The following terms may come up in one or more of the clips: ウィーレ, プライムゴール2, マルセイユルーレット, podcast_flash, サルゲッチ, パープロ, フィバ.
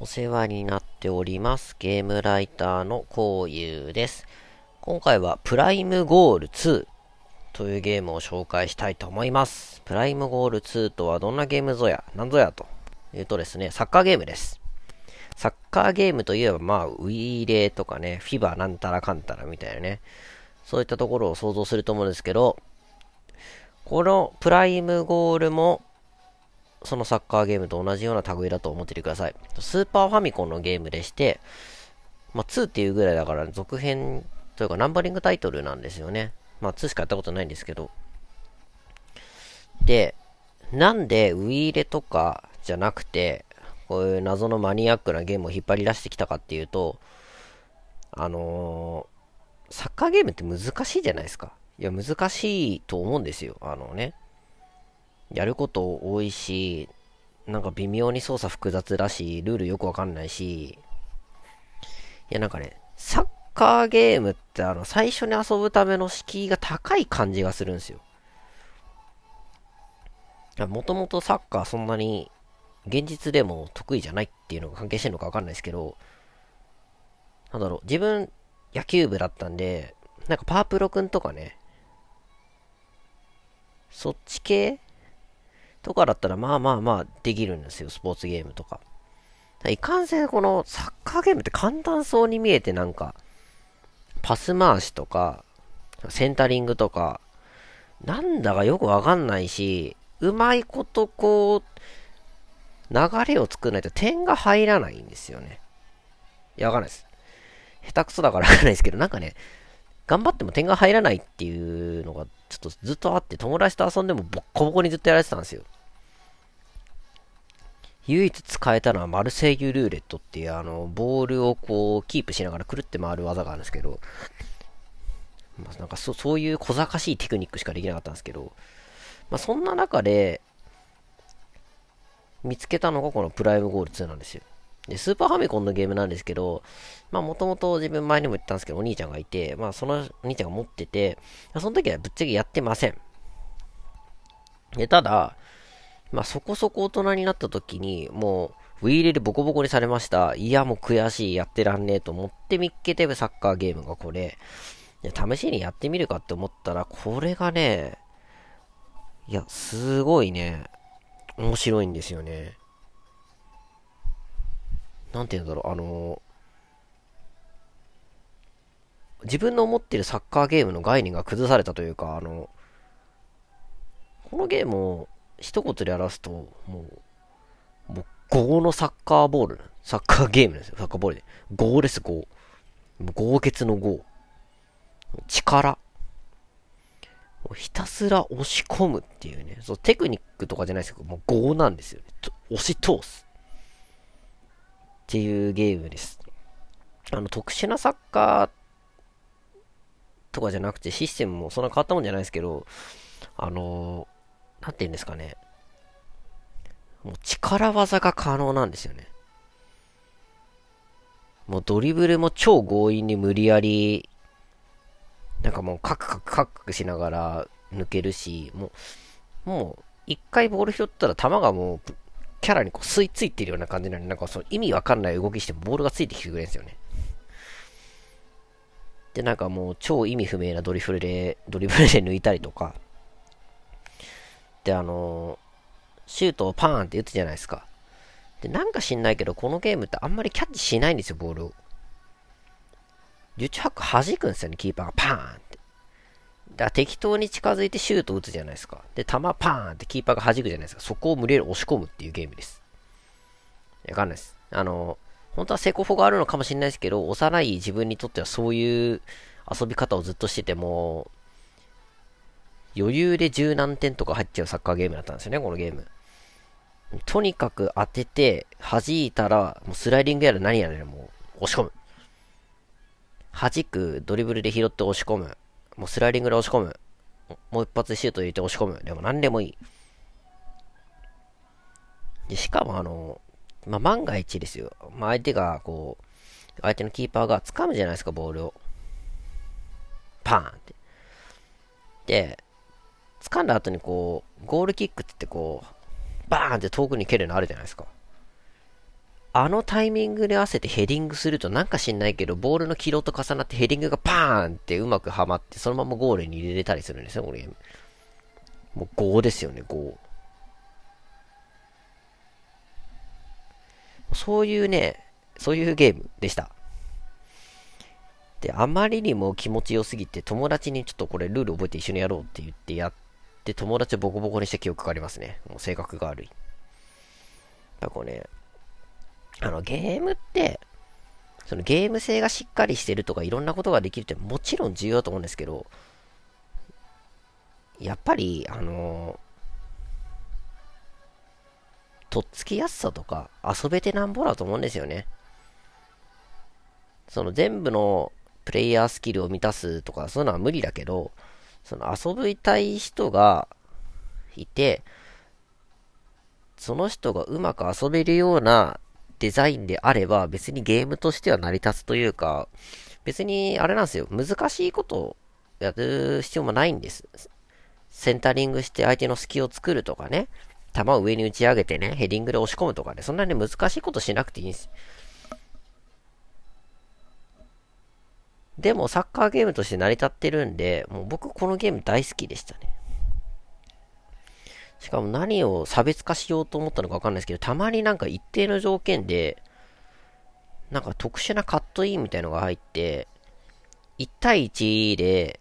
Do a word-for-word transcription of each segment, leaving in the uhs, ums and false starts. お世話になっております。ゲームライターのこうゆうです。今回はプライムゴールツーというゲームを紹介したいと思います。プライムゴールツーとはどんなゲームぞや、なんぞやというとですね、サッカーゲームです。サッカーゲームといえばまあ、ウィーレーとかね、フィバなんたらかんたらみたいなね、そういったところを想像すると思うんですけど、このプライムゴールも、そのサッカーゲームと同じような類だと思っててください。スーパーファミコンのゲームでして、まあ、ツーっていうぐらいだから続編というかナンバリングタイトルなんですよね。まあツーしかやったことないんですけど。で、なんでウィーレとかじゃなくて、こういう謎のマニアックなゲームを引っ張り出してきたかっていうと、あのー、サッカーゲームって難しいじゃないですか。いや、難しいと思うんですよ。あのね。やること多いし、なんか微妙に操作複雑だし、ルールよくわかんないし、いやなんかね、サッカーゲームってあの、最初に遊ぶための敷居が高い感じがするんですよ。もともとサッカーそんなに現実でも得意じゃないっていうのが関係してるのかわかんないですけど、なんだろう、自分野球部だったんで、なんかパープロくんとかね、そっち系とかだったらまあまあまあできるんですよ、スポーツゲームとか。いかんせんこのサッカーゲームって簡単そうに見えて、なんかパス回しとかセンタリングとかなんだかよくわかんないし、うまいことこう流れを作らないと点が入らないんですよね。いやわかんないです、下手くそだからわかんないですけど、なんかね、頑張っても点が入らないっていうのがちょっとずっとあって、友達と遊んでもボッコボコにずっとやられてたんですよ。唯一使えたのはマルセイユルーレットっていうあのボールをこうキープしながらくるって回る技があるんですけど、まあ、なんか そ, そういう小賢しいテクニックしかできなかったんですけど、まあ、そんな中で見つけたのがこのプライムゴールツーなんですよ。で、スーパーファミコンのゲームなんですけど、まあもともと自分前にも言ったんですけど、お兄ちゃんがいて、まあそのお兄ちゃんが持ってて、その時はぶっちゃけやってません。で、ただ、まあそこそこ大人になった時に、もう、ウィーレでボコボコにされました。いや、もう悔しい、やってらんねえと思って見っけて、サッカーゲームがこれ。で、試しにやってみるかって思ったら、これがね、いや、すごいね、面白いんですよね。なんて言うんだろう、あのー、自分の思ってるサッカーゲームの概念が崩されたというか、あのー、このゲームを一言で表すと、もう、もう豪のサッカーボール、サッカーゲームですよ、サッカーボールで。豪です、豪。豪傑の豪。力。ひたすら押し込むっていうね、そうテクニックとかじゃないですけど、もう豪なんですよね。押し通す。っていうゲームです。あの、特殊なサッカーとかじゃなくて、システムもそんな変わったもんじゃないですけど、あのー、なんて言うんですかね。もう力技が可能なんですよね。もうドリブルも超強引に無理やり、なんかもうカクカクカクカクしながら抜けるし、もう、もう一回ボール拾ったら球がもう、キャラにこう吸い付いてるような感じなのに、なんかその意味わかんない動きしてボールがついてきてくれるんですよね。で、なんかもう超意味不明なドリブルで、ドリブルで抜いたりとか。で、あのー、シュートをパーンって打つじゃないですか。で、なんか知んないけど、このゲームってあんまりキャッチしないんですよ、ボールを。じゅうはち弾くんですよね、キーパーがパーンって。だから適当に近づいてシュートを打つじゃないですか。で、球パーンってキーパーが弾くじゃないですか。そこを無理やり押し込むっていうゲームです。わかんないです。あの、本当は成功法があるのかもしれないですけど、幼い自分にとってはそういう遊び方をずっとしてても、余裕で十何点とか入っちゃうサッカーゲームだったんですよね、このゲーム。とにかく当てて、弾いたら、もうスライディングやら何やらもう押し込む。弾く、ドリブルで拾って押し込む。もうスライディングで押し込む。もう一発シュート入れて押し込む。でも何でもいい。で、しかもあの、まあ、万が一ですよ。まあ、相手がこう、相手のキーパーが掴むじゃないですか、ボールを。パーンって。で、掴んだ後にこう、ゴールキックって言ってこう、バーンって遠くに蹴るのあるじゃないですか。あのタイミングで合わせてヘディングするとなんか知んないけど、ボールの軌道と重なってヘディングがパーンってうまくはまって、そのままゴールに入れれたりするんですよ、このゲーム。もうゴーですよね、ゴー。そういうね、そういうゲームでした。で、あまりにも気持ちよすぎて、友達にちょっとこれルール覚えて一緒にやろうって言ってやって、友達をボコボコにした記憶がありますね。もう性格が悪い。だからね、あのゲームって、そのゲーム性がしっかりしてるとかいろんなことができるってもちろん重要だと思うんですけど、やっぱり、あのー、とっつきやすさとか遊べてなんぼだと思うんですよね。その全部のプレイヤースキルを満たすとかそういうのは無理だけど、その遊びたい人がいて、その人がうまく遊べるようなデザインであれば別にゲームとしては成り立つというか、別にあれなんですよ、難しいことをやる必要もないんです。センタリングして相手の隙を作るとかね、球を上に打ち上げてね、ヘディングで押し込むとかね、そんなに難しいことしなくていいんです。でもサッカーゲームとして成り立ってるんで、もう僕このゲーム大好きでしたね。しかも何を差別化しようと思ったのか分かんないですけど、たまになんか一定の条件で、なんか特殊なカットインみたいのが入って、いち対いちで、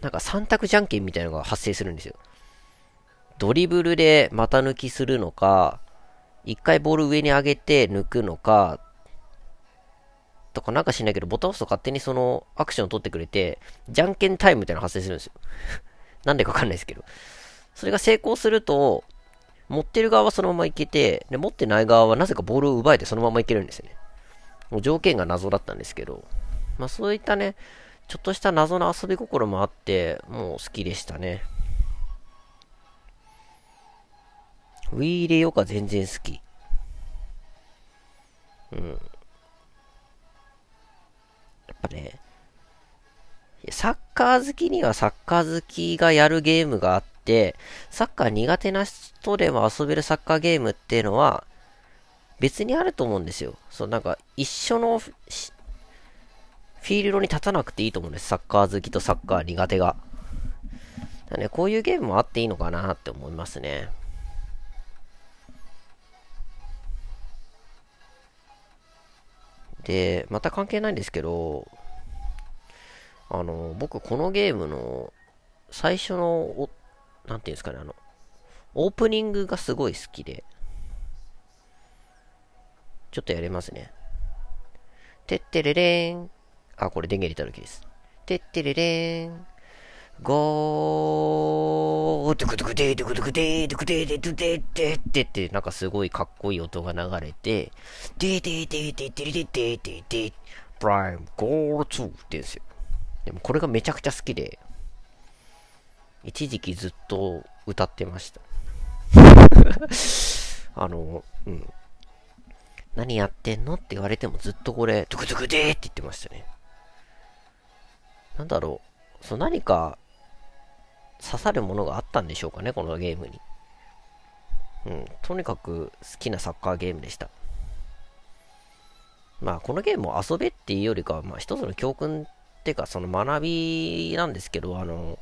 なんかさん択じゃんけんみたいのが発生するんですよ。ドリブルで股抜きするのか、いっかいボール上に上げて抜くのか、とかなんかしないけど、ボタン押すと勝手にそのアクションを取ってくれて、じゃんけんタイムみたいなのが発生するんですよ。なんでかわかんないですけど、それが成功すると持ってる側はそのままいけて、で持ってない側はなぜかボールを奪えてそのままいけるんですよね。もう条件が謎だったんですけど、まあそういったね、ちょっとした謎の遊び心もあってもう好きでしたね。 Wii でよか全然好き。うん、やっぱね、サッカー好きにはサッカー好きがやるゲームがあって、サッカー苦手な人でも遊べるサッカーゲームっていうのは別にあると思うんですよ。そう、なんか一緒のフィールドに立たなくていいと思うんです、サッカー好きとサッカー苦手が。だね、こういうゲームもあっていいのかなって思いますね。で、また関係ないんですけど、あの僕このゲームの最初のおなんていうんですかね、あのオープニングがすごい好きで、ちょっとやれますね。てってれれん、あ、これ電源入れた時です。てってれれんゴードゥクドゥクデードゥクドゥクデードゥクデーデドゥデーデーデーってなんかすごいかっこいい音が流れて、デーデーデーデーデーデーデーデーデープライムゴールツーって言うんですよ。でもこれがめちゃくちゃ好きで、一時期ずっと歌ってました。あの、うん。何やってんのって言われてもずっとこれ、トゥクトゥクでーって言ってましたね。なんだろう、そう、何か刺さるものがあったんでしょうかね、このゲームに。うん、とにかく好きなサッカーゲームでした。まあ、このゲームを遊べっていうよりかは、まあ、一つの教訓てかその学びなんですけど、あの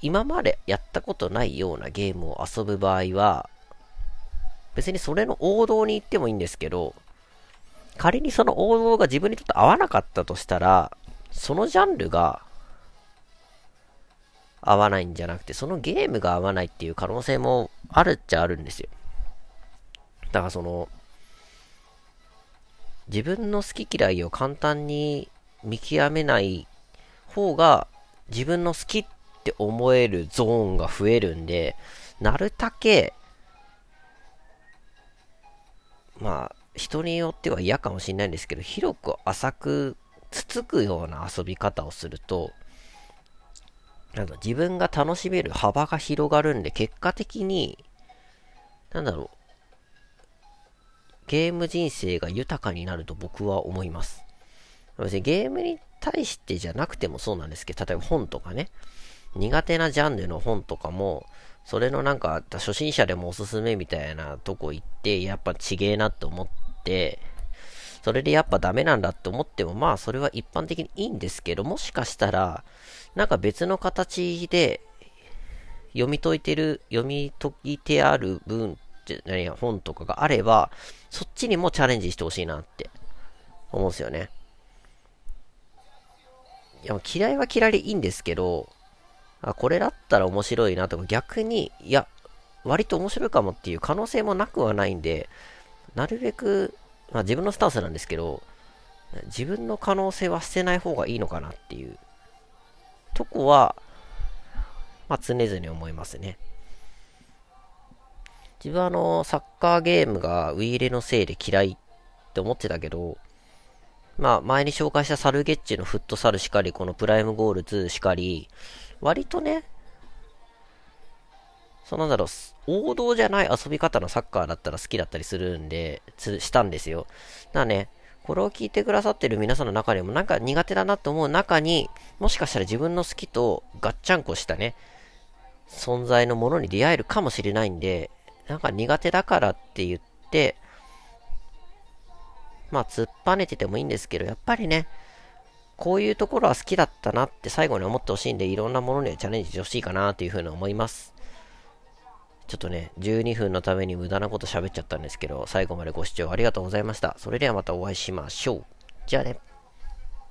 今までやったことないようなゲームを遊ぶ場合は、別にそれの王道に行ってもいいんですけど、仮にその王道が自分にとって合わなかったとしたら、そのジャンルが合わないんじゃなくて、そのゲームが合わないっていう可能性もあるっちゃあるんですよ。だからその自分の好き嫌いを簡単に見極めない方が、自分の好きって思えるゾーンが増えるんで、なるだけ、まあ、人によっては嫌かもしれないんですけど、広く浅くつつくような遊び方をすると、なんか自分が楽しめる幅が広がるんで、結果的に、なんだろう、ゲーム人生が豊かになると僕は思います。別にゲームに対してじゃなくてもそうなんですけど、例えば本とかね、苦手なジャンルの本とかも、それのなんか初心者でもおすすめみたいなとこ行ってやっぱちげえなって思って、それでやっぱダメなんだって思ってもまあそれは一般的にいいんですけど、もしかしたらなんか別の形で読み解いてる読み解いてある文何や本とかがあればそっちにもチャレンジしてほしいなって思うんですよね。いや嫌いは嫌いでいいんですけど、あこれだったら面白いなとか逆にいや割と面白いかもっていう可能性もなくはないんで、なるべく、まあ、自分のスタンスなんですけど自分の可能性は捨てない方がいいのかなっていうとこは、まあ、常々思いますね。自分はあのサッカーゲームがウィーレのせいで嫌いって思ってたけど、まあ前に紹介したサルゲッチのフットサルしかりこのプライムゴールツーしかり割とね、そうなんだろう、王道じゃない遊び方のサッカーだったら好きだったりするんで、つしたんですよ。だからね、これを聞いてくださってる皆さんの中にもなんか苦手だなと思う中に、もしかしたら自分の好きとガッチャンコしたね、存在のものに出会えるかもしれないんで、なんか苦手だからって言って、まあ突っぱねててもいいんですけど、やっぱりね、こういうところは好きだったなって最後に思ってほしいんで、いろんなものにチャレンジしてほしいかなというふうに思います。ちょっとね、じゅうにふんのために無駄なこと喋っちゃったんですけど、最後までご視聴ありがとうございました。それではまたお会いしましょう。じゃあね。